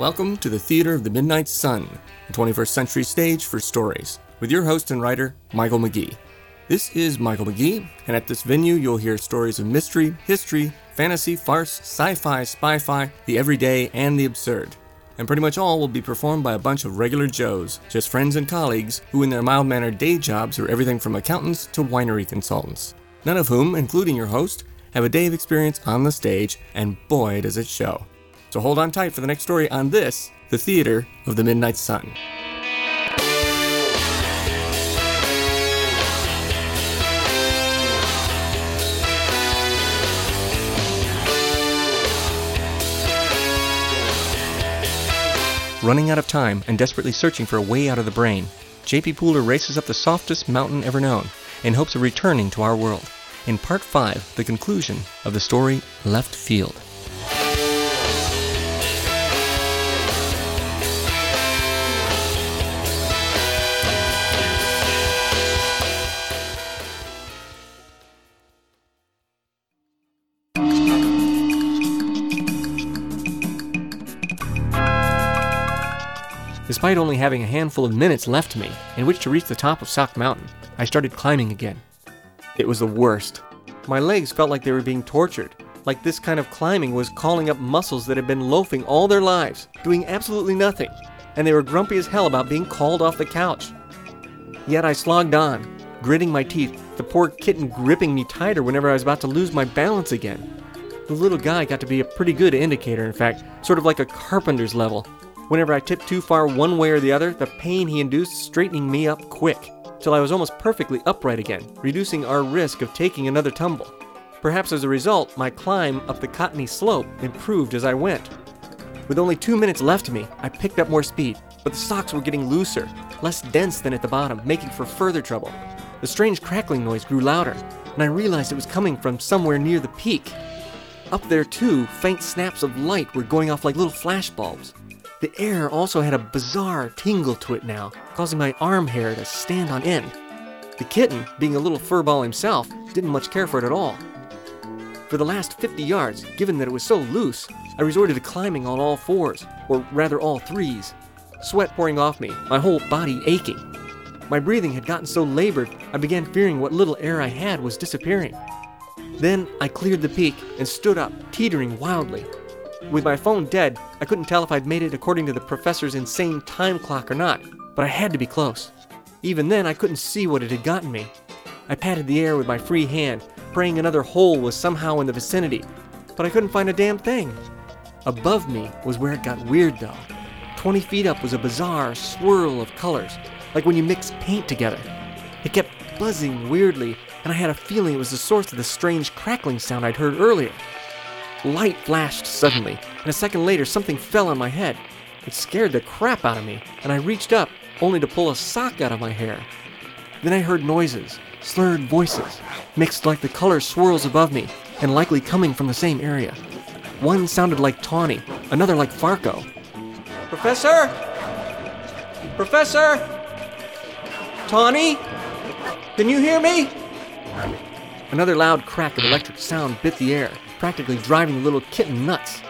Welcome to the Theater of the Midnight Sun, a 21st century stage for stories, with your host and writer, Michael McGee. This is Michael McGee, and at this venue you'll hear stories of mystery, history, fantasy, farce, sci-fi, spy-fi, the everyday, and the absurd. And pretty much all will be performed by a bunch of regular Joes, just friends and colleagues who in their mild-mannered day jobs are everything from accountants to winery consultants. None of whom, including your host, have a day of experience on the stage, and boy does it show. So hold on tight for the next story on this, The Theater of the Midnight Sun. Running out of time and desperately searching for a way out of the Brane, J.P. Pooler races up the softest mountain ever known in hopes of returning to our world. In Part 5, the conclusion of the story Left Field. Despite only having a handful of minutes left me in which to reach the top of Sock Mountain, I started climbing again. It was the worst. My legs felt like they were being tortured, like this kind of climbing was calling up muscles that had been loafing all their lives, doing absolutely nothing, and they were grumpy as hell about being called off the couch. Yet I slogged on, gritting my teeth, the poor kitten gripping me tighter whenever I was about to lose my balance again. The little guy got to be a pretty good indicator, in fact, sort of like a carpenter's level. Whenever I tipped too far one way or the other, the pain he induced straightening me up quick, till I was almost perfectly upright again, reducing our risk of taking another tumble. Perhaps as a result, my climb up the cottony slope improved as I went. With only 2 minutes left to me, I picked up more speed, but the socks were getting looser, less dense than at the bottom, making for further trouble. The strange crackling noise grew louder, and I realized it was coming from somewhere near the peak. Up there too, faint snaps of light were going off like little flash bulbs. The air also had a bizarre tingle to it now, causing my arm hair to stand on end. The kitten, being a little furball himself, didn't much care for it at all. For the last 50 yards, given that it was so loose, I resorted to climbing on all fours, or rather all threes. Sweat pouring off me, my whole body aching. My breathing had gotten so labored, I began fearing what little air I had was disappearing. Then I cleared the peak and stood up, teetering wildly. With my phone dead, I couldn't tell if I'd made it according to the professor's insane time clock or not, but I had to be close. Even then, I couldn't see what it had gotten me. I patted the air with my free hand, praying another hole was somehow in the vicinity, but I couldn't find a damn thing. Above me was where it got weird, though. 20 feet up was a bizarre swirl of colors, like when you mix paint together. It kept buzzing weirdly, and I had a feeling it was the source of the strange crackling sound I'd heard earlier. Light flashed suddenly, and a second later something fell on my head. It scared the crap out of me, and I reached up, only to pull a sock out of my hair. Then I heard noises, slurred voices, mixed like the color swirls above me, and likely coming from the same area. One sounded like Tawny, another like Farco. Professor? Professor? Tawny? Can you hear me? Another loud crack of electric sound bit the air, practically driving the little kitten nuts.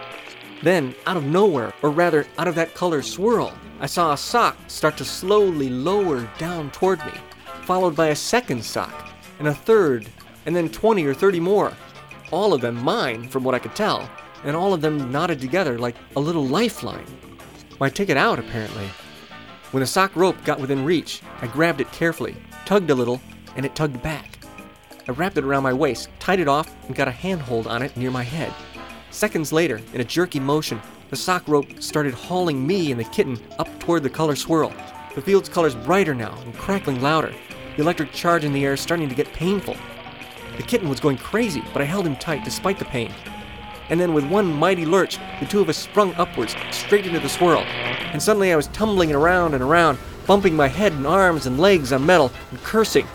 Then, out of nowhere, or rather out of that color swirl, I saw a sock start to slowly lower down toward me, followed by a second sock, and a third, and then 20 or 30 more. All of them mine, from what I could tell, and all of them knotted together like a little lifeline. My ticket out, apparently. When the sock rope got within reach, I grabbed it carefully, tugged a little, and it tugged back. I wrapped it around my waist, tied it off, and got a handhold on it near my head. Seconds later, in a jerky motion, the sock rope started hauling me and the kitten up toward the color swirl. The field's colors brighter now and crackling louder, the electric charge in the air starting to get painful. The kitten was going crazy, but I held him tight despite the pain. And then with one mighty lurch, the two of us sprung upwards, straight into the swirl. And suddenly I was tumbling around and around, bumping my head and arms and legs on metal and cursing.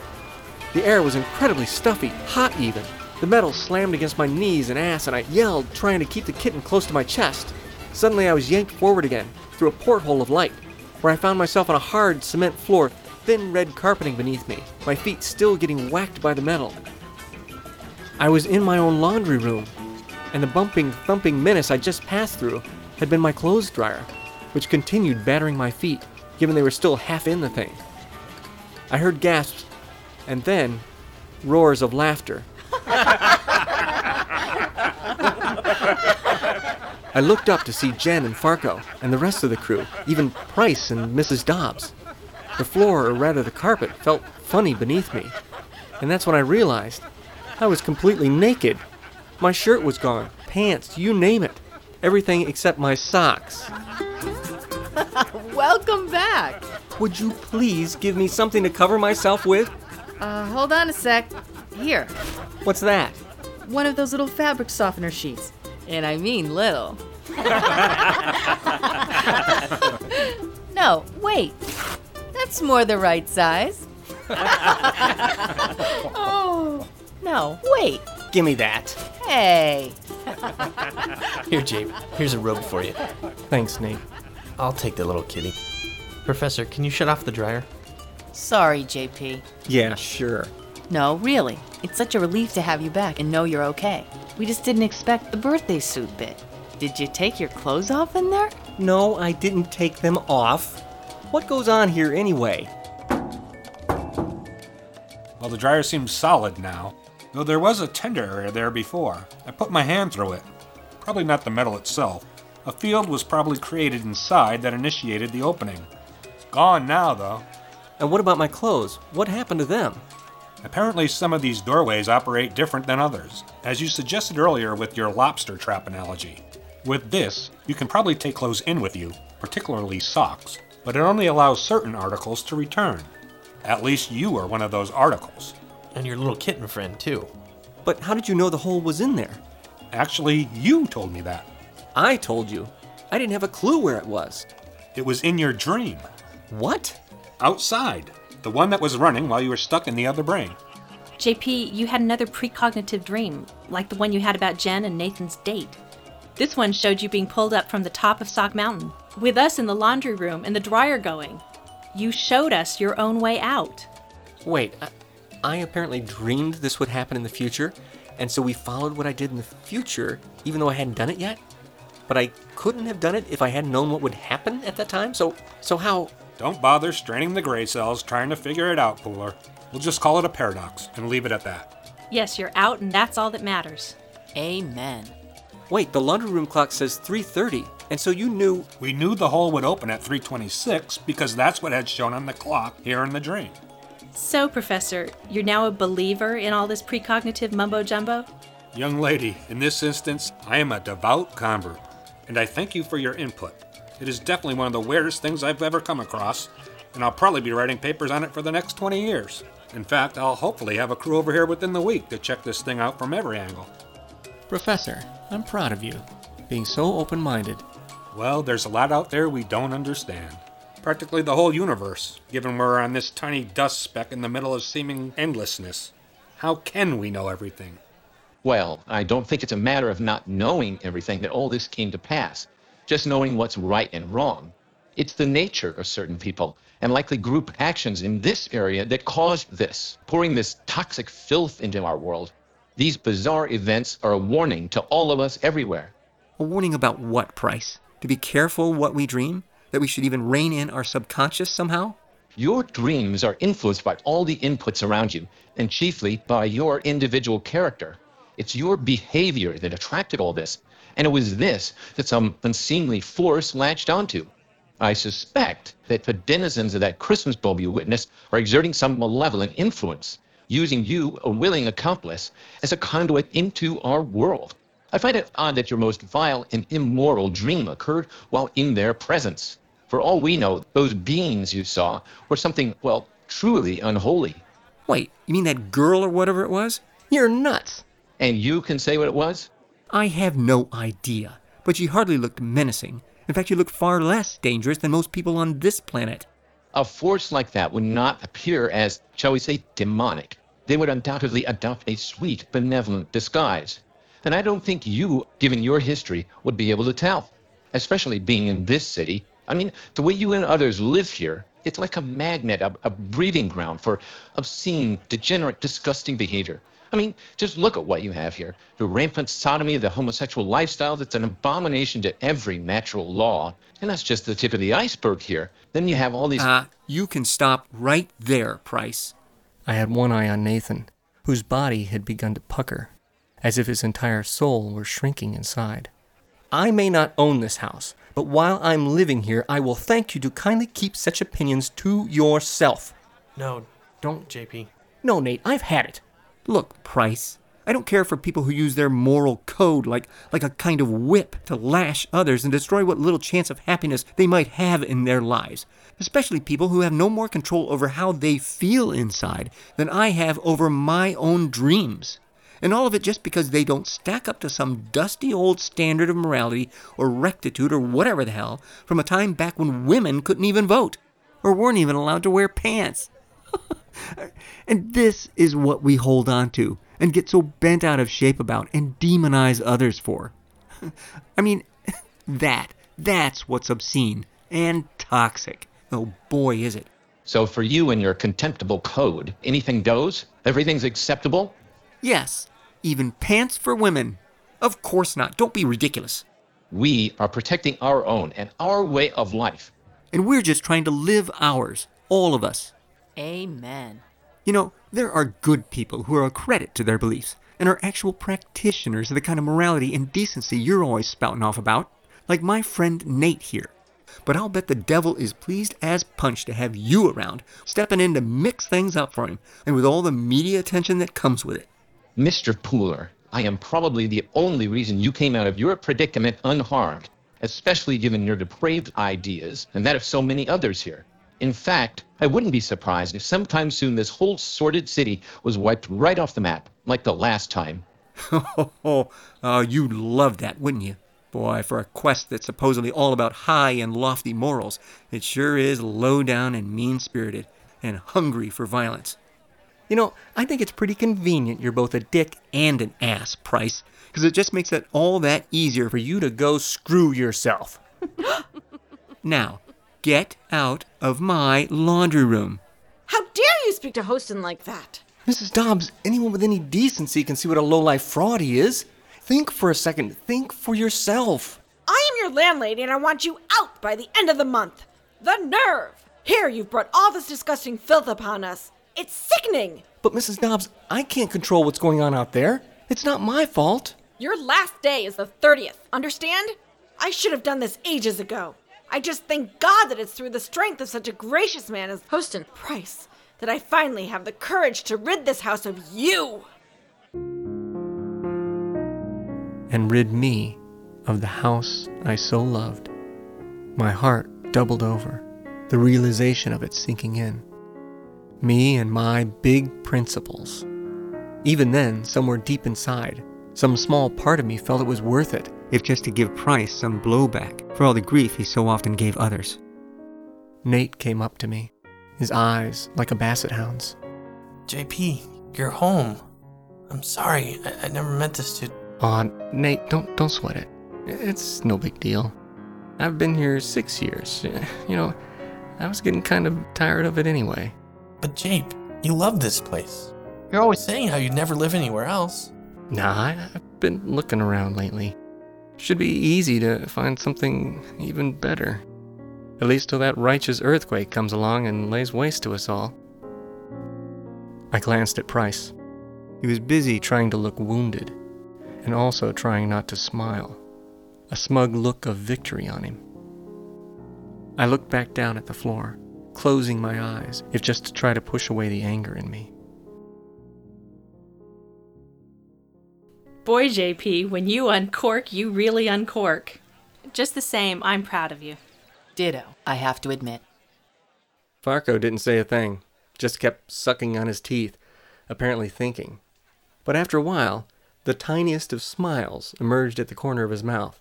The air was incredibly stuffy, hot even. The metal slammed against my knees and ass, and I yelled, trying to keep the kitten close to my chest. Suddenly I was yanked forward again, through a porthole of light, where I found myself on a hard cement floor, thin red carpeting beneath me, my feet still getting whacked by the metal. I was in my own laundry room, and the bumping, thumping menace I just passed through had been my clothes dryer, which continued battering my feet, given they were still half in the thing. I heard gasps, and then roars of laughter. I looked up to see Jen and Farco, and the rest of the crew, even Price and Mrs. Dobbs. The floor, or rather the carpet, felt funny beneath me, and that's when I realized I was completely naked. My shirt was gone, pants, you name it. Everything except my socks. Welcome back. Would you please give me something to cover myself with? Hold on a sec. Here. What's that? One of those little fabric softener sheets. And I mean little. No, wait. That's more the right size. Oh, no, wait. Give me that. Hey. Here, Jape. Here's a robe for you. Thanks, Nate. I'll take the little kitty. Professor, can you shut off the dryer? Sorry, JP. Yeah, sure. No, really. It's such a relief to have you back and know you're okay. We just didn't expect the birthday suit bit. Did you take your clothes off in there? No, I didn't take them off. What goes on here anyway? Well, the dryer seems solid now. Though there was a tender area there before. I put my hand through it. Probably not the metal itself. A field was probably created inside that initiated the opening. It's gone now, though. And what about my clothes? What happened to them? Apparently some of these doorways operate different than others, as you suggested earlier with your lobster trap analogy. With this, you can probably take clothes in with you, particularly socks, but it only allows certain articles to return. At least you are one of those articles. And your little kitten friend, too. But how did you know the hole was in there? Actually, you told me that. I told you? I didn't have a clue where it was. It was in your dream. What? Outside. The one that was running while you were stuck in the other brain. JP, you had another precognitive dream, like the one you had about Jen and Nathan's date. This one showed you being pulled up from the top of Sock Mountain, with us in the laundry room and the dryer going. You showed us your own way out. Wait, I apparently dreamed this would happen in the future, and so we followed what I did in the future, even though I hadn't done it yet? But I couldn't have done it if I hadn't known what would happen at that time, so how... Don't bother straining the gray cells trying to figure it out, Pooler. We'll just call it a paradox and leave it at that. Yes, you're out and that's all that matters. Amen. Wait, the laundry room clock says 3:30, and so you knew... We knew the hole would open at 3:26 because that's what had shown on the clock here in the dream. So, Professor, you're now a believer in all this precognitive mumbo-jumbo? Young lady, in this instance, I am a devout convert, and I thank you for your input. It is definitely one of the weirdest things I've ever come across, and I'll probably be writing papers on it for the next 20 years. In fact, I'll hopefully have a crew over here within the week to check this thing out from every angle. Professor, I'm proud of you, being so open-minded. Well, there's a lot out there we don't understand. Practically the whole universe, given we're on this tiny dust speck in the middle of seeming endlessness. How can we know everything? Well, I don't think it's a matter of not knowing everything that all this came to pass. Just knowing what's right and wrong. It's the nature of certain people and likely group actions in this area that caused this, pouring this toxic filth into our world. These bizarre events are a warning to all of us everywhere. A warning about what, Price? To be careful what we dream? That we should even rein in our subconscious somehow? Your dreams are influenced by all the inputs around you, and chiefly by your individual character. It's your behavior that attracted all this. And it was this that some unseemly force latched onto. I suspect that the denizens of that Christmas bowl you witnessed are exerting some malevolent influence, using you, a willing accomplice, as a conduit into our world. I find it odd that your most vile and immoral dream occurred while in their presence. For all we know, those beings you saw were something, well, truly unholy. Wait, you mean that girl or whatever it was? You're nuts. And you can say what it was? I have no idea, but she hardly looked menacing. In fact, she looked far less dangerous than most people on this planet. A force like that would not appear as, shall we say, demonic. They would undoubtedly adopt a sweet, benevolent disguise. And I don't think you, given your history, would be able to tell, especially being in this city. I mean, the way you and others live here, it's like a magnet, a breeding ground for obscene, degenerate, disgusting behavior. I mean, just look at what you have here. The rampant sodomy, the homosexual lifestyle, that's an abomination to every natural law. And that's just the tip of the iceberg here. Then you have all these... You can stop right there, Price. I had one eye on Nathan, whose body had begun to pucker, as if his entire soul were shrinking inside. I may not own this house, but while I'm living here, I will thank you to kindly keep such opinions to yourself. No, don't, JP. No, Nate, I've had it. Look, Price, I don't care for people who use their moral code like a kind of whip to lash others and destroy what little chance of happiness they might have in their lives, especially people who have no more control over how they feel inside than I have over my own dreams. And all of it just because they don't stack up to some dusty old standard of morality or rectitude or whatever the hell from a time back when women couldn't even vote or weren't even allowed to wear pants. And this is what we hold on to and get so bent out of shape about and demonize others for. I mean, that's what's obscene and toxic. Oh boy, is it. So for you and your contemptible code, anything goes? Everything's acceptable? Yes, even pants for women. Of course not. Don't be ridiculous. We are protecting our own and our way of life. And we're just trying to live ours, all of us. Amen. You know, there are good people who are a credit to their beliefs and are actual practitioners of the kind of morality and decency you're always spouting off about, like my friend Nate here. But I'll bet the devil is pleased as punch to have you around, stepping in to mix things up for him, and with all the media attention that comes with it. Mr. Pooler, I am probably the only reason you came out of your predicament unharmed, especially given your depraved ideas and that of so many others here. In fact, I wouldn't be surprised if sometime soon this whole sordid city was wiped right off the map, like the last time. You'd love that, wouldn't you? Boy, for a quest that's supposedly all about high and lofty morals, it sure is low down and mean-spirited and hungry for violence. You know, I think it's pretty convenient you're both a dick and an ass, Price, because it just makes it all that easier for you to go screw yourself. Now, get out of my laundry room. How dare you speak to Hostin like that? Mrs. Dobbs, anyone with any decency can see what a lowlife fraud he is. Think for a second. Think for yourself. I am your landlady, and I want you out by the end of the month. The nerve! Here, you've brought all this disgusting filth upon us. It's sickening. But Mrs. Dobbs, I can't control what's going on out there. It's not my fault. Your last day is the 30th, understand? I should have done this ages ago. I just thank God that it's through the strength of such a gracious man as Hostin Price that I finally have the courage to rid this house of you. And rid me of the house I so loved. My heart doubled over, the realization of it sinking in. Me and my big principles. Even then, somewhere deep inside, some small part of me felt it was worth it, if just to give Price some blowback for all the grief he so often gave others. Nate came up to me, his eyes like a basset hound's. JP, you're home. I'm sorry, I never meant this to... Aw, Nate, don't sweat it. It's no big deal. I've been here 6 years. You know, I was getting kind of tired of it anyway. But Jape, you love this place. You're always saying how you'd never live anywhere else. Nah, I've been looking around lately. Should be easy to find something even better. At least till that righteous earthquake comes along and lays waste to us all. I glanced at Price. He was busy trying to look wounded, and also trying not to smile, a smug look of victory on him. I looked back down at the floor, closing my eyes, if just to try to push away the anger in me. Boy, JP, when you uncork, you really uncork. Just the same, I'm proud of you. Ditto, I have to admit. Farco didn't say a thing, just kept sucking on his teeth, apparently thinking. But after a while, the tiniest of smiles emerged at the corner of his mouth,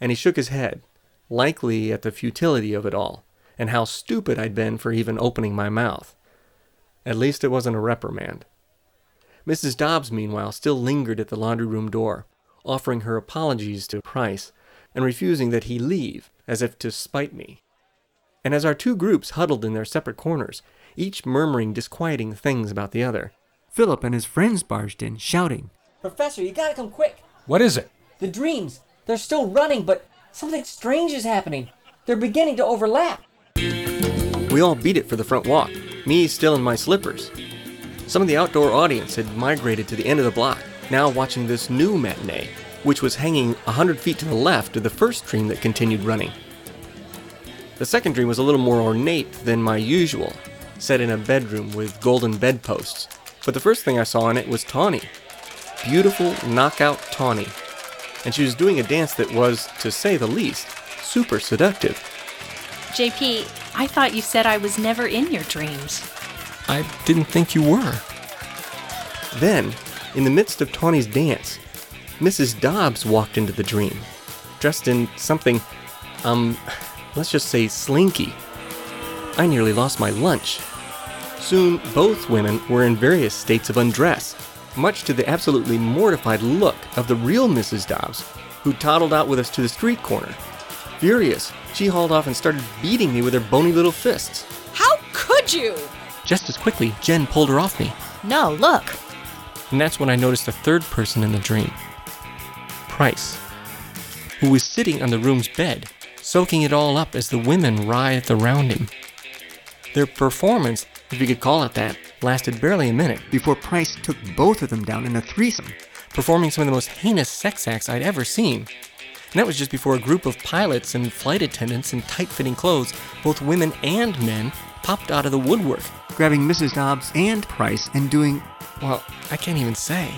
and he shook his head, likely at the futility of it all, and how stupid I'd been for even opening my mouth. At least it wasn't a reprimand. Mrs. Dobbs, meanwhile, still lingered at the laundry room door, offering her apologies to Price, and refusing that he leave, as if to spite me. And as our two groups huddled in their separate corners, each murmuring disquieting things about the other, Philip and his friends barged in, shouting, "Professor, you gotta come quick!" "What is it?" "The dreams. They're still running, but something strange is happening. They're beginning to overlap." We all beat it for the front walk, me still in my slippers. Some of the outdoor audience had migrated to the end of the block, now watching this new matinee, which was hanging 100 feet to the left of the first dream that continued running. The second dream was a little more ornate than my usual, set in a bedroom with golden bedposts, but the first thing I saw in it was Tawny. Beautiful knockout Tawny. And she was doing a dance that was, to say the least, super seductive. JP, I thought you said I was never in your dreams. I didn't think you were. Then, in the midst of Tawny's dance, Mrs. Dobbs walked into the dream, dressed in something, let's just say slinky. I nearly lost my lunch. Soon, both women were in various states of undress, much to the absolutely mortified look of the real Mrs. Dobbs, who toddled out with us to the street corner. Furious, she hauled off and started beating me with her bony little fists. "How could you?" Just as quickly, Jen pulled her off me. "No, look." And that's when I noticed the third person in the dream, Price, who was sitting on the room's bed, soaking it all up as the women writhed around him. Their performance, if you could call it that, lasted barely a minute before Price took both of them down in a threesome, performing some of the most heinous sex acts I'd ever seen. And that was just before a group of pilots and flight attendants in tight-fitting clothes, both women and men, popped out of the woodwork, grabbing Mrs. Dobbs and Price and doing, well, I can't even say.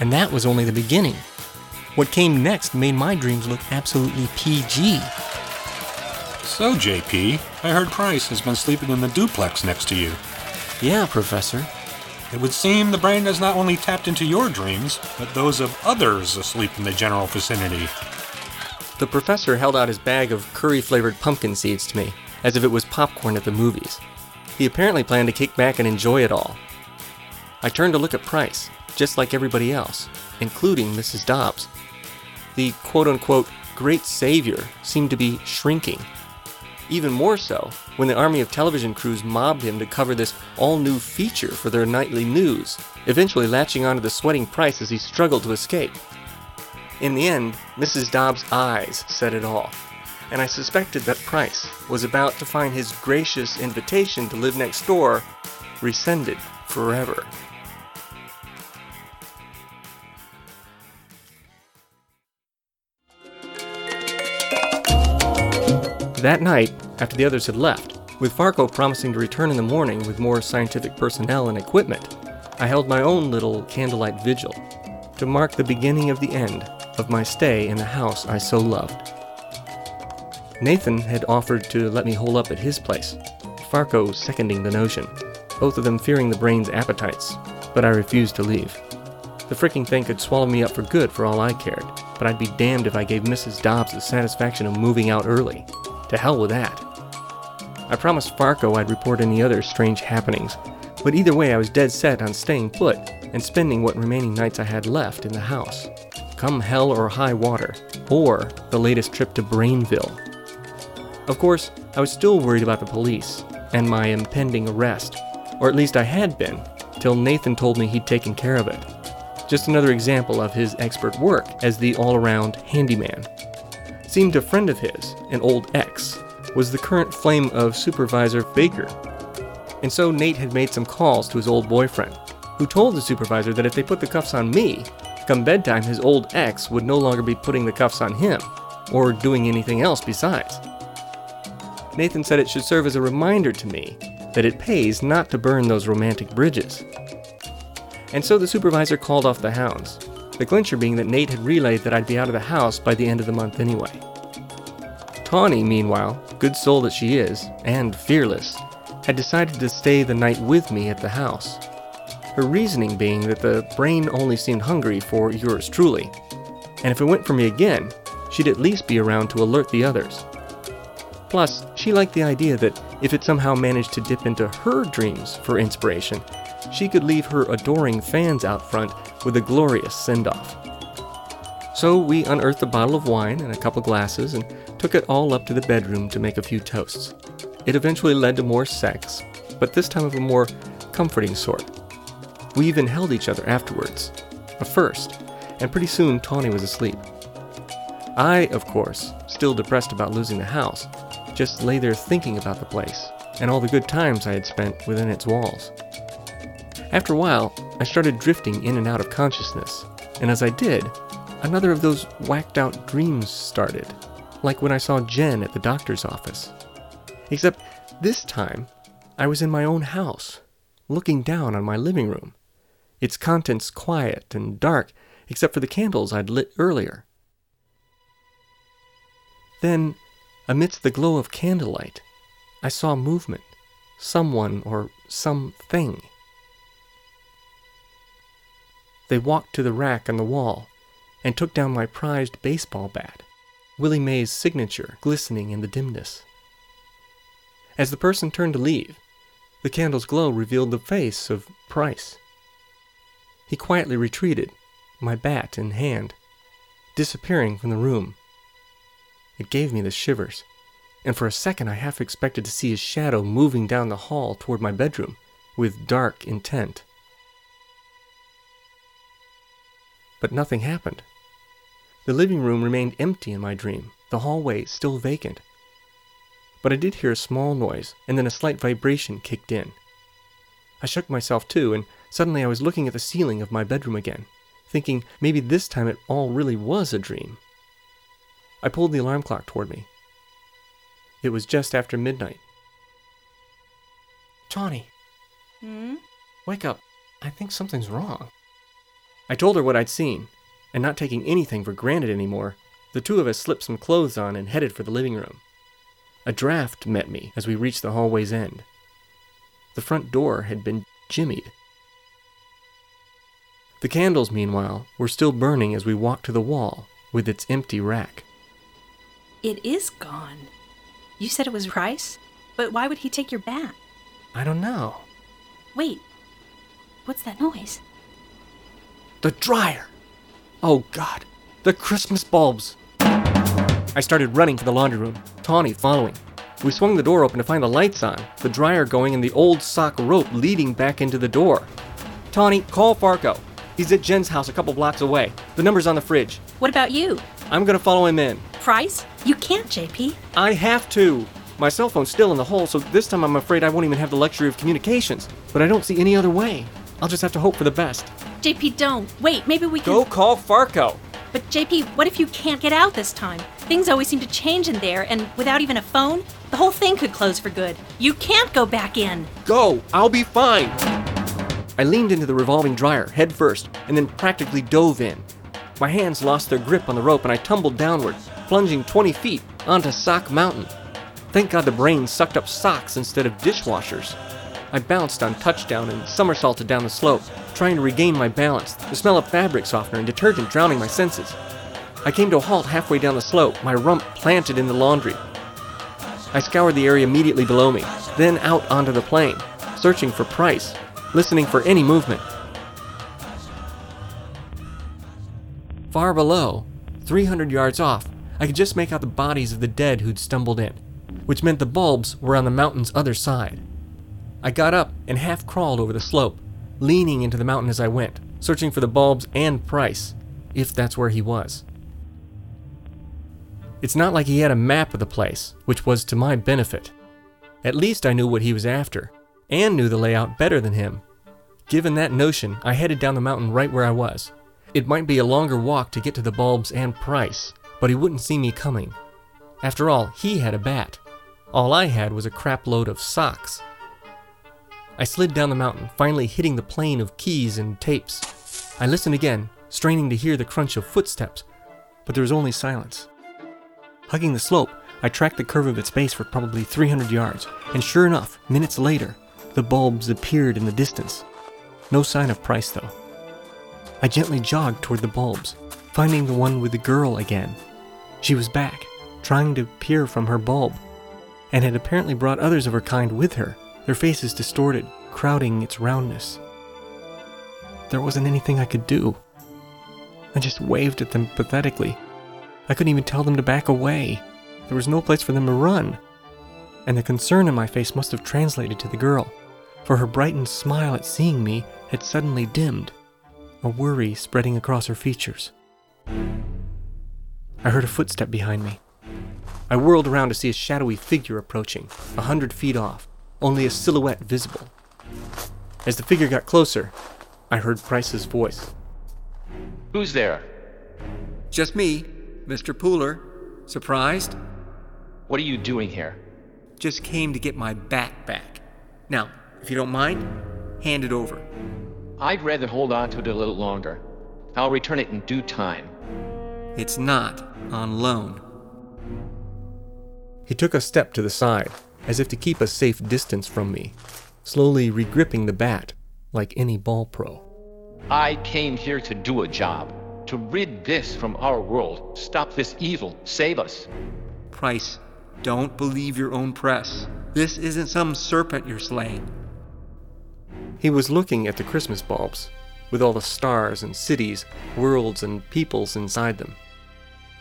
And that was only the beginning. What came next made my dreams look absolutely PG. "So, JP, I heard Price has been sleeping in the duplex next to you." "Yeah, Professor." "It would seem the brain has not only tapped into your dreams, but those of others asleep in the general vicinity." The professor held out his bag of curry-flavored pumpkin seeds to me, as if it was popcorn at the movies. He apparently planned to kick back and enjoy it all. I turned to look at Price, just like everybody else, including Mrs. Dobbs. The quote-unquote great savior seemed to be shrinking. Even more so when the army of television crews mobbed him to cover this all-new feature for their nightly news, eventually latching onto the sweating Price as he struggled to escape. In the end, Mrs. Dobbs' eyes said it all, and I suspected that Price was about to find his gracious invitation to live next door rescinded forever. That night, after the others had left, with Fargo promising to return in the morning with more scientific personnel and equipment, I held my own little candlelight vigil to mark the beginning of the end of my stay in the house I so loved. Nathan had offered to let me hole up at his place, Fargo seconding the notion, both of them fearing the brain's appetites, but I refused to leave. The fricking thing could swallow me up for good for all I cared, but I'd be damned if I gave Mrs. Dobbs the satisfaction of moving out early. To hell with that. I promised Fargo I'd report any other strange happenings, but either way I was dead set on staying put and spending what remaining nights I had left in the house, come hell or high water, or the latest trip to Braneville. Of course, I was still worried about the police and my impending arrest, or at least I had been, till Nathan told me he'd taken care of it. Just another example of his expert work as the all-around handyman. Seemed a friend of his, an old ex, was the current flame of Supervisor Baker. And so Nate had made some calls to his old boyfriend, who told the supervisor that if they put the cuffs on me, come bedtime his old ex would no longer be putting the cuffs on him, or doing anything else besides. Nathan said it should serve as a reminder to me that it pays not to burn those romantic bridges. And so the supervisor called off the hounds, the clincher being that Nate had relayed that I'd be out of the house by the end of the month anyway. Tawny, meanwhile, good soul that she is, and fearless, had decided to stay the night with me at the house. Her reasoning being that the brain only seemed hungry for yours truly, and if it went for me again, she'd at least be around to alert the others. Plus, she liked the idea that if it somehow managed to dip into her dreams for inspiration, she could leave her adoring fans out front with a glorious send-off. So we unearthed a bottle of wine and a couple glasses and took it all up to the bedroom to make a few toasts. It eventually led to more sex, but this time of a more comforting sort. We even held each other afterwards, a first, and pretty soon Tawny was asleep. I, of course, still depressed about losing the house, just lay there thinking about the place and all the good times I had spent within its walls. After a while, I started drifting in and out of consciousness, and as I did, another of those whacked-out dreams started, like when I saw Jen at the doctor's office. Except this time, I was in my own house, looking down on my living room, its contents quiet and dark, except for the candles I'd lit earlier. Then, amidst the glow of candlelight, I saw movement, someone or something. They walked to the rack on the wall and took down my prized baseball bat, Willie Mays' signature glistening in the dimness. As the person turned to leave, the candle's glow revealed the face of Price. He quietly retreated, my bat in hand, disappearing from the room. It gave me the shivers, and for a second I half expected to see his shadow moving down the hall toward my bedroom with dark intent. But nothing happened. The living room remained empty in my dream, the hallway still vacant. But I did hear a small noise, and then a slight vibration kicked in. I shook myself too, and suddenly I was looking at the ceiling of my bedroom again, thinking maybe this time it all really was a dream. I pulled the alarm clock toward me. It was just after midnight. Tawny. Hmm? Wake up. I think something's wrong. I told her what I'd seen, and not taking anything for granted anymore, the two of us slipped some clothes on and headed for the living room. A draft met me as we reached the hallway's end. The front door had been jimmied. The candles, meanwhile, were still burning as we walked to the wall with its empty rack. It is gone. You said it was Rice, but why would he take your bat? I don't know. Wait, what's that noise? The dryer! Oh God, the Christmas bulbs! I started running for the laundry room, Tawny following. We swung the door open to find the lights on, the dryer going and the old sock rope leading back into the door. Tawny, call Farco. He's at Jen's house a couple blocks away. The number's on the fridge. What about you? I'm gonna follow him in. Price? You can't, JP. I have to. My cell phone's still in the hole, so this time I'm afraid I won't even have the luxury of communications. But I don't see any other way. I'll just have to hope for the best. JP, don't. Wait, maybe we can... Go call Farco. But JP, what if you can't get out this time? Things always seem to change in there, and without even a phone, the whole thing could close for good. You can't go back in. Go! I'll be fine! I leaned into the revolving dryer, head first, and then practically dove in. My hands lost their grip on the rope, and I tumbled downward, plunging 20 feet onto Sock Mountain. Thank God the brain sucked up socks instead of dishwashers. I bounced on touchdown and somersaulted down the slope, trying to regain my balance, the smell of fabric softener and detergent drowning my senses. I came to a halt halfway down the slope, my rump planted in the laundry. I scoured the area immediately below me, then out onto the plain, searching for Price, listening for any movement. Far below, 300 yards off, I could just make out the bodies of the dead who'd stumbled in, which meant the bulbs were on the mountain's other side. I got up and half crawled over the slope, leaning into the mountain as I went, searching for the bulbs and Price, if that's where he was. It's not like he had a map of the place, which was to my benefit. At least I knew what he was after, and knew the layout better than him. Given that notion, I headed down the mountain right where I was. It might be a longer walk to get to the bulbs and Price, but he wouldn't see me coming. After all, he had a bat. All I had was a crap load of socks. I slid down the mountain, finally hitting the plane of keys and tapes. I listened again, straining to hear the crunch of footsteps, but there was only silence. Hugging the slope, I tracked the curve of its base for probably 300 yards, and sure enough, minutes later, the bulbs appeared in the distance. No sign of Price, though. I gently jogged toward the bulbs, finding the one with the girl again. She was back, trying to peer from her bulb, and had apparently brought others of her kind with her, their faces distorted, crowding its roundness. There wasn't anything I could do. I just waved at them pathetically. I couldn't even tell them to back away. There was no place for them to run. And the concern in my face must have translated to the girl, for her brightened smile at seeing me had suddenly dimmed, a worry spreading across her features. I heard a footstep behind me. I whirled around to see a shadowy figure approaching, 100 feet off, only a silhouette visible. As the figure got closer, I heard Price's voice. Who's there? Just me, Mr. Pooler. Surprised? What are you doing here? Just came to get my bat back. Now, if you don't mind, hand it over. I'd rather hold on to it a little longer. I'll return it in due time. It's not on loan. He took a step to the side, as if to keep a safe distance from me, slowly regripping the bat like any ball pro. I came here to do a job, to rid this from our world, stop this evil, save us. Price, don't believe your own press. This isn't some serpent you're slaying. He was looking at the Christmas bulbs, with all the stars and cities, worlds and peoples inside them.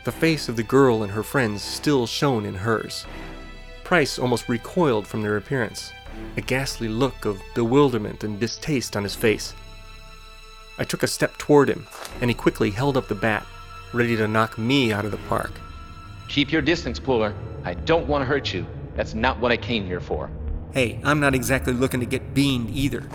The face of the girl and her friends still shone in hers. Price almost recoiled from their appearance, a ghastly look of bewilderment and distaste on his face. I took a step toward him, and he quickly held up the bat, ready to knock me out of the park. Keep your distance, Pooler. I don't want to hurt you. That's not what I came here for. Hey, I'm not exactly looking to get beaned either.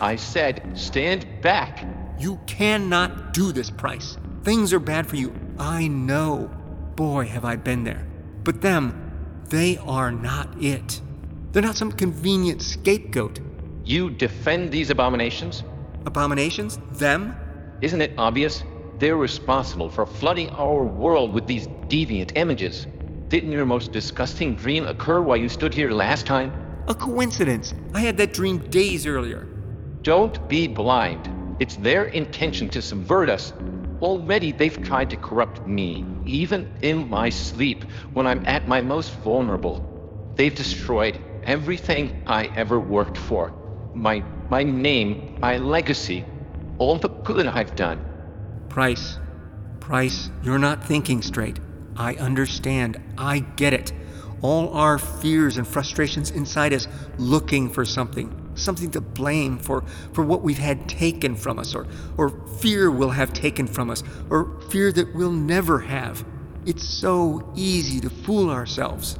I said, stand back. You cannot do this, Price. Things are bad for you. I know. Boy, have I been there. But them, they are not it. They're not some convenient scapegoat. You defend these abominations? Abominations? Them? Isn't it obvious? They're responsible for flooding our world with these deviant images. Didn't your most disgusting dream occur while you stood here last time? A coincidence. I had that dream days earlier. Don't be blind. It's their intention to subvert us. Already they've tried to corrupt me, even in my sleep, when I'm at my most vulnerable. They've destroyed everything I ever worked for. My name, my legacy, all the good I've done. Price, you're not thinking straight. I understand. I get it. All our fears and frustrations inside us looking for something to blame for what we've had taken from us, or fear we'll have taken from us, or fear that we'll never have. It's so easy to fool ourselves.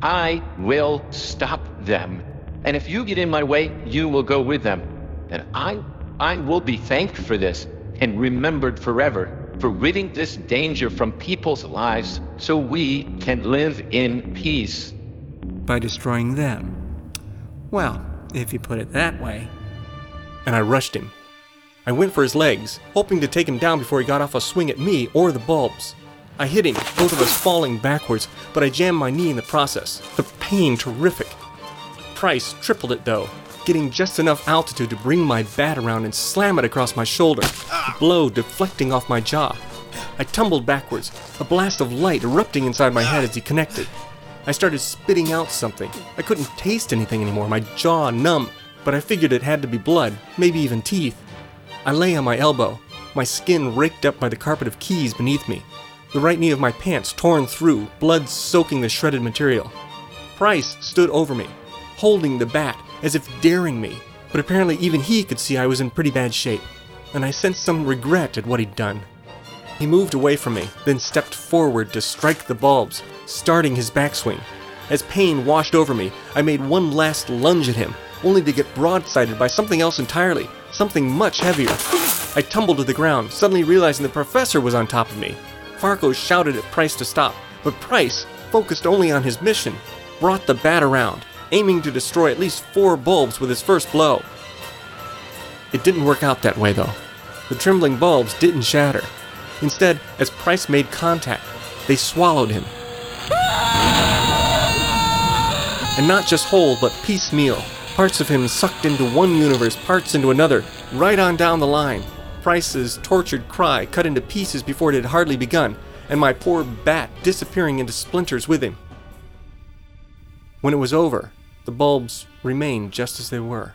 I will stop them. And if you get in my way, you will go with them. And I will be thanked for this and remembered forever for ridding this danger from people's lives so we can live in peace. By destroying them? Well, if you put it that way. And I rushed him. I went for his legs, hoping to take him down before he got off a swing at me or the bulbs. I hit him, both of us falling backwards, but I jammed my knee in the process, the pain terrific. Price tripled it though, getting just enough altitude to bring my bat around and slam it across my shoulder, the blow deflecting off my jaw. I tumbled backwards, a blast of light erupting inside my head as he connected. I started spitting out something. I couldn't taste anything anymore, my jaw numb, but I figured it had to be blood, maybe even teeth. I lay on my elbow, my skin raked up by the carpet of keys beneath me, the right knee of my pants torn through, blood soaking the shredded material. Price stood over me, holding the bat as if daring me, but apparently even he could see I was in pretty bad shape, and I sensed some regret at what he'd done. He moved away from me, then stepped forward to strike the bulbs, starting his backswing. As pain washed over me, I made one last lunge at him, only to get broadsided by something else entirely, something much heavier. I tumbled to the ground, suddenly realizing the professor was on top of me. Farco shouted at Price to stop, but Price, focused only on his mission, brought the bat around, aiming to destroy at least 4 bulbs with his first blow. It didn't work out that way, though. The trembling bulbs didn't shatter. Instead, as Price made contact, they swallowed him. And not just whole, but piecemeal. Parts of him sucked into one universe, parts into another, right on down the line. Price's tortured cry cut into pieces before it had hardly begun, and my poor bat disappearing into splinters with him. When it was over, the bulbs remained just as they were,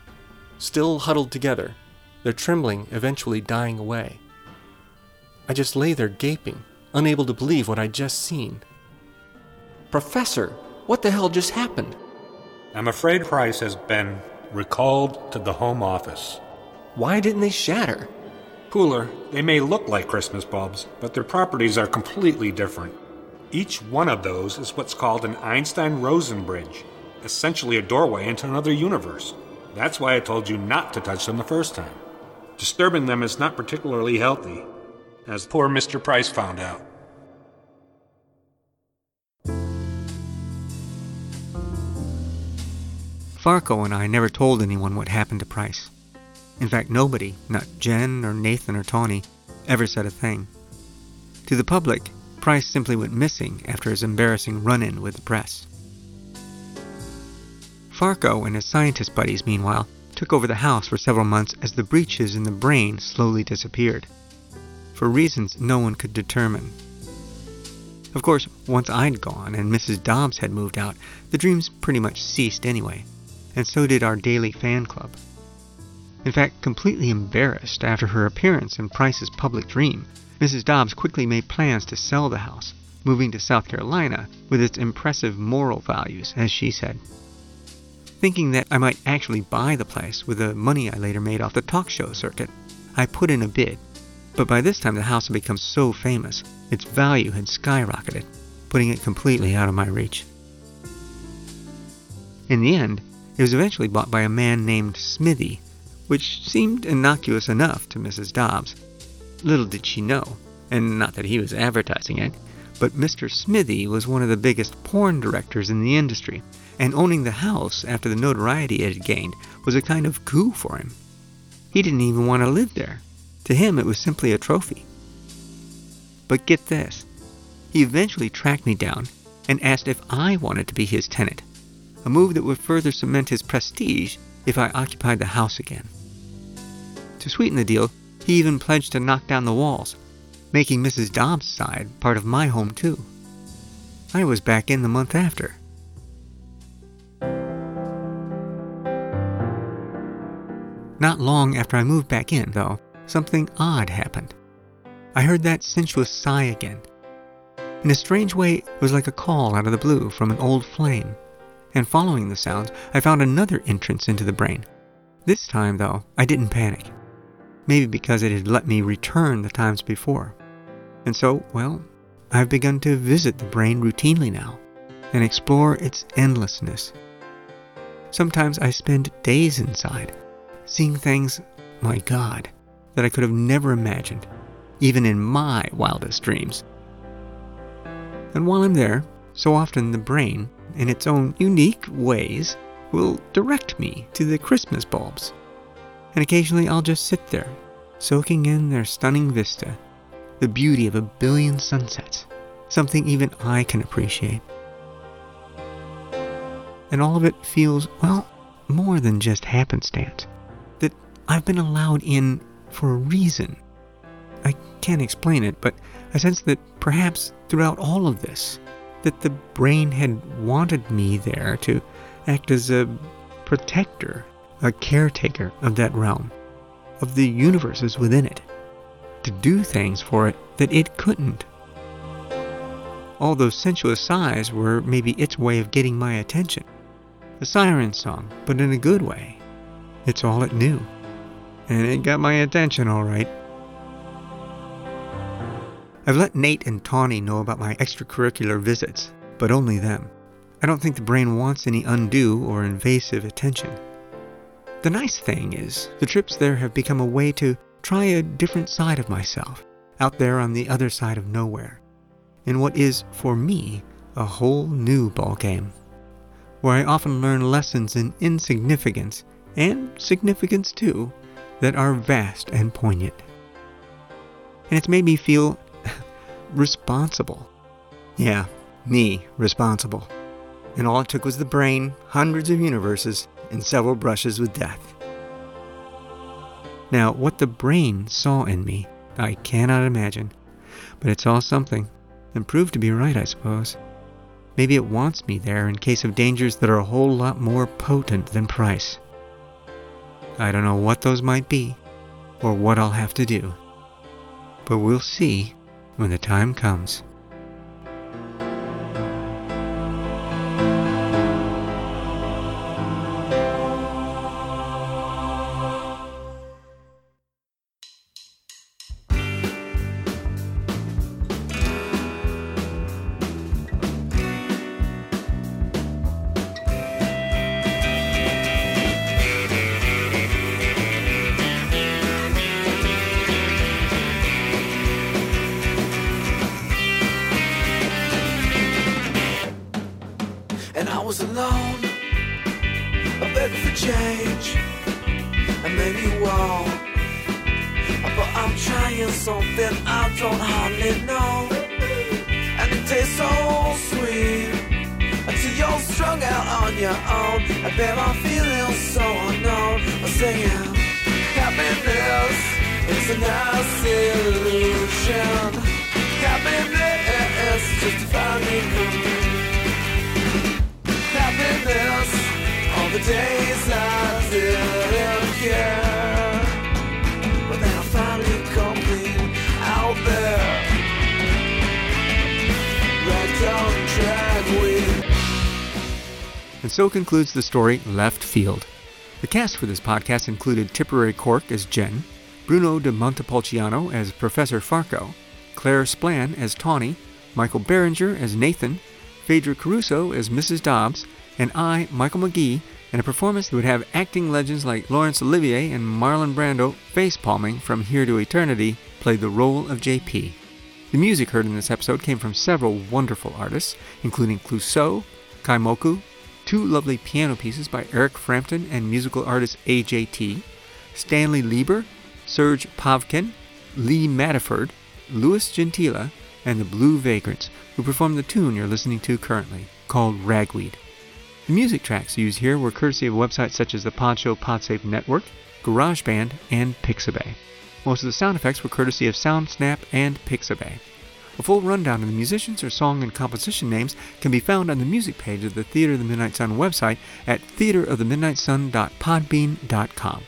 still huddled together, their trembling eventually dying away. I just lay there gaping, unable to believe what I'd just seen. Professor, what the hell just happened? I'm afraid Price has been recalled to the Home Office. Why didn't they shatter? Pooler, they may look like Christmas bulbs, but their properties are completely different. Each one of those is what's called an Einstein-Rosen bridge, essentially a doorway into another universe. That's why I told you not to touch them the first time. Disturbing them is not particularly healthy, as poor Mr. Price found out. Farco and I never told anyone what happened to Price. In fact, nobody, not Jen or Nathan or Tawny, ever said a thing. To the public, Price simply went missing after his embarrassing run-in with the press. Farco and his scientist buddies, meanwhile, took over the house for several months as the breaches in the Brane slowly disappeared, for reasons no one could determine. Of course, once I'd gone and Mrs. Dobbs had moved out, the dreams pretty much ceased anyway, and so did our daily fan club. In fact, completely embarrassed after her appearance in Price's public dream, Mrs. Dobbs quickly made plans to sell the house, moving to South Carolina with its impressive moral values, as she said. Thinking that I might actually buy the place with the money I later made off the talk show circuit, I put in a bid, but by this time the house had become so famous, its value had skyrocketed, putting it completely out of my reach. In the end, it was eventually bought by a man named Smithy, which seemed innocuous enough to Mrs. Dobbs. Little did she know, and not that he was advertising it, but Mr. Smithy was one of the biggest porn directors in the industry, and owning the house after the notoriety it had gained was a kind of coup for him. He didn't even want to live there. To him, it was simply a trophy. But get this, he eventually tracked me down and asked if I wanted to be his tenant, a move that would further cement his prestige if I occupied the house again. To sweeten the deal, he even pledged to knock down the walls, making Mrs. Dobbs' side part of my home too. I was back in the month after. Not long after I moved back in, though, something odd happened. I heard that sensuous sigh again. In a strange way, it was like a call out of the blue from an old flame. And following the sounds, I found another entrance into the brain. This time, though, I didn't panic. Maybe because it had let me return the times before. And so, well, I've begun to visit the brain routinely now, and explore its endlessness. Sometimes I spend days inside, seeing things, my God, that I could have never imagined, even in my wildest dreams. And while I'm there, so often the brain, in its own unique ways, will direct me to the Christmas bulbs. And occasionally I'll just sit there, soaking in their stunning vista, the beauty of a billion sunsets, something even I can appreciate. And all of it feels, well, more than just happenstance, that I've been allowed in for a reason. I can't explain it, but I sense that perhaps throughout all of this, that the brain had wanted me there to act as a protector, a caretaker of that realm, of the universes within it, to do things for it that it couldn't. All those sensuous sighs were maybe its way of getting my attention. The siren song, but in a good way. It's all it knew. And it got my attention all right. I've let Nate and Tawny know about my extracurricular visits, but only them. I don't think the brain wants any undue or invasive attention. The nice thing is, the trips there have become a way to try a different side of myself, out there on the other side of nowhere, in what is, for me, a whole new ballgame, where I often learn lessons in insignificance, and significance too, that are vast and poignant. And it's made me feel responsible. Yeah, me, responsible. And all it took was the brain, hundreds of universes, and several brushes with death. Now, what the brain saw in me, I cannot imagine. But it saw something, and proved to be right, I suppose. Maybe it wants me there in case of dangers that are a whole lot more potent than Price. I don't know what those might be, or what I'll have to do. But we'll see when the time comes. was alone, I begged for change, and maybe won't. But I'm trying something I don't hardly know, and it tastes so sweet until you're strung out on your own. I bet I'm feeling so unknown. I'm singing, happiness is a nice illusion. Happiness just a funny mood. Happiness all the days I didn't care. Finally coming out there, right on track with. And so concludes the story Left Field. The cast for this podcast included Tipperary Cork as Jen, Bruno de Montepulciano as Professor Farco, Claire Splan as Tawny, Michael Berringer as Nathan, Phaedra Caruso as Mrs. Dobbs, and I, Michael McGee, in a performance that would have acting legends like Laurence Olivier and Marlon Brando face-palming from Here to Eternity, played the role of JP. The music heard in this episode came from several wonderful artists, including Clouseau, Kaimoku, two lovely piano pieces by Eric Frampton and musical artist AJT, Stanley Lieber, Serge Pavkin, Lee Maddeford, Louis Gentile, and the Blue Vagrants, who performed the tune you're listening to currently, called Ragweed. The music tracks used here were courtesy of websites such as the Podshow Podsafe Network, GarageBand, and Pixabay. Most of the sound effects were courtesy of SoundSnap and Pixabay. A full rundown of the musicians or song and composition names can be found on the music page of the Theater of the Midnight Sun website at theaterofthemidnightsun.podbean.com.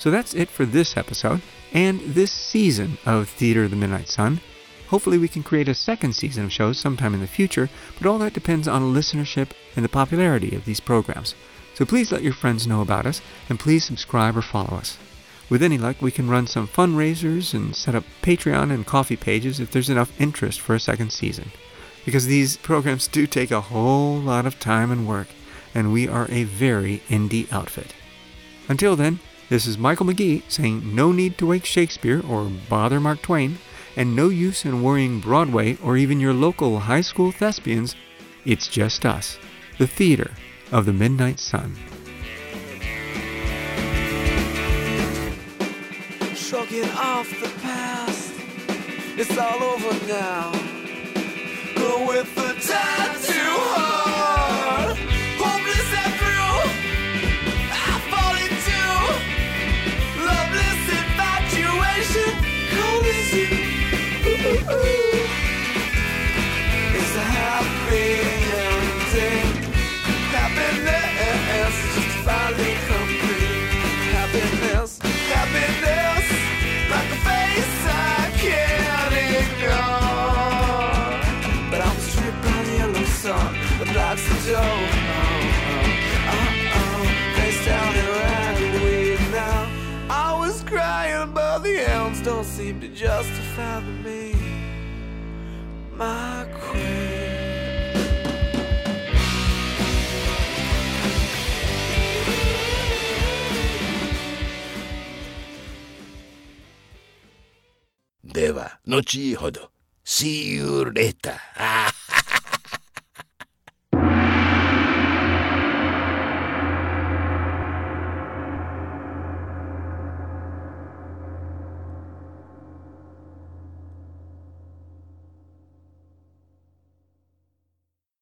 So that's it for this episode and this season of Theater of the Midnight Sun. Hopefully we can create a second season of shows sometime in the future, but all that depends on listenership and the popularity of these programs. So please let your friends know about us, and please subscribe or follow us. With any luck, we can run some fundraisers and set up Patreon and Ko-fi pages if there's enough interest for a second season. Because these programs do take a whole lot of time and work, and we are a very indie outfit. Until then, this is Michael McGee saying no need to wake Shakespeare or bother Mark Twain, and no use in worrying Broadway or even your local high school thespians. It's just us, the Theater of the Midnight Sun. Shrugging off the past, it's all over now. Go with the tattoo hard. Hopeless and through, I fall into loveless infatuation. Cold as you. It's a happy ending. Happiness just finally complete. Happiness like a face I can't ignore. But I'm stripped by yellow sun that blocks the door. Face down in Ragweed now. I was crying, but the elms don't seem to justify me, my queen. Deva, no chi hodo. See you later.